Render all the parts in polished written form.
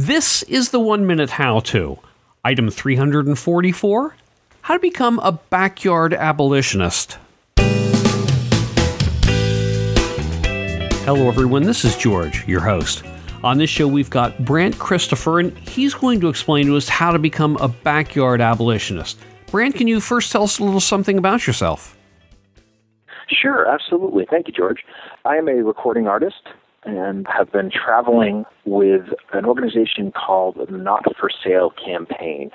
This is the 1-minute how-to. Item 344, how to become a backyard abolitionist. Hello, everyone. This is George, your host. On this show, we've got Brant Christopher, and he's going to explain to us how to become a backyard abolitionist. Brant, can you first tell us a little something about yourself? Sure, absolutely. Thank you, George. I am a recording artist and have been traveling with an organization called Not-for-Sale Campaign.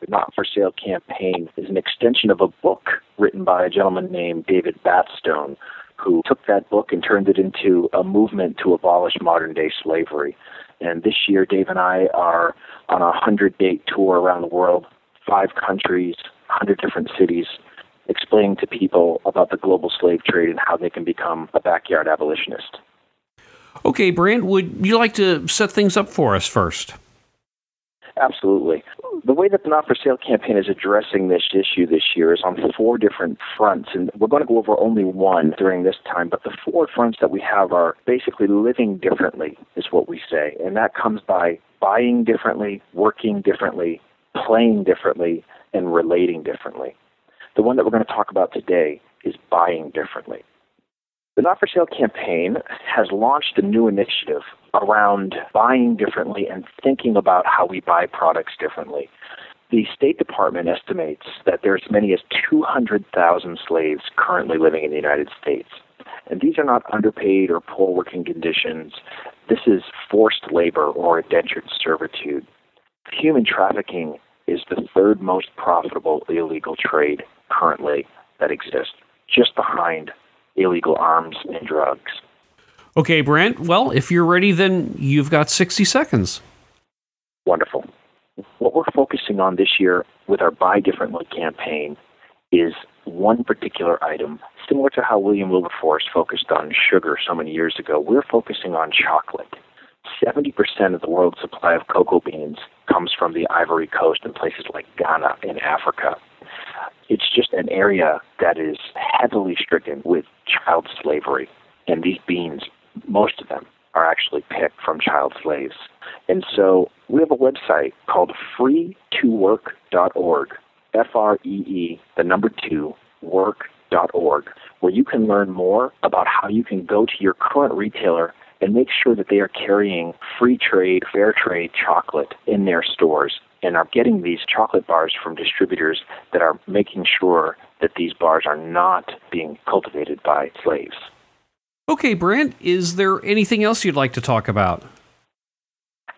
The Not-for-Sale Campaign is an extension of a book written by a gentleman named David Batstone, who took that book and turned it into a movement to abolish modern-day slavery. And this year, Dave and I are on a 100-day tour around the world, 5 countries, 100 different cities, explaining to people about the global slave trade and how they can become a backyard abolitionist. Okay, Brant, would you like to set things up for us first? Absolutely. The way that the Not-for-Sale Campaign is addressing this issue this year is on 4 different fronts, and we're going to go over only one during this time, but the 4 fronts that we have are basically living differently, is what we say, and that comes by buying differently, working differently, playing differently, and relating differently. The one that we're going to talk about today is buying differently. The Not-for-Sale Campaign has launched a new initiative around buying differently and thinking about how we buy products differently. The State Department estimates that there are as many as 200,000 slaves currently living in the United States. And these are not underpaid or poor working conditions. This is forced labor or indentured servitude. Human trafficking is the 3rd most profitable illegal trade currently that exists, just behind illegal arms and drugs. Okay, Brant, well, if you're ready, then you've got 60 seconds. Wonderful. What we're focusing on this year with our Buy Differently campaign is one particular item. Similar to how William Wilberforce focused on sugar so many years ago, we're focusing on chocolate. 70% of the world's supply of cocoa beans comes from the Ivory Coast and places like Ghana in Africa. It's just an area that is heavily stricken with child slavery. And these beans, most of them, are actually picked from child slaves. And so we have a website called freetowork.org, freetowork.org, where you can learn more about how you can go to your current retailer and make sure that they are carrying free trade, fair trade chocolate in their stores and are getting these chocolate bars from distributors that are making sure that these bars are not being cultivated by slaves. Okay, Brant, is there anything else you'd like to talk about?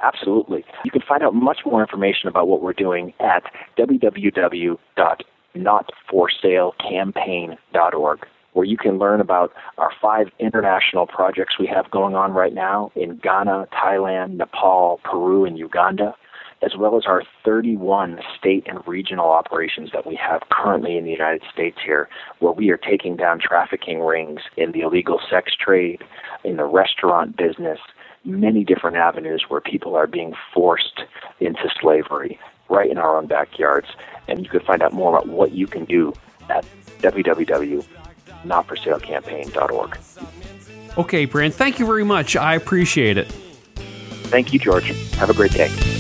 Absolutely. You can find out much more information about what we're doing at www.NotForSaleCampaign.org, where you can learn about our 5 international projects we have going on right now in Ghana, Thailand, Nepal, Peru, and Uganda, as well as our 31 state and regional operations that we have currently in the United States here, where we are taking down trafficking rings in the illegal sex trade, in the restaurant business, many different avenues where people are being forced into slavery right in our own backyards. And you can find out more about what you can do at www.NotForSaleCampaign.org. Okay, Brant, thank you very much. I appreciate it. Thank you, George. Have a great day.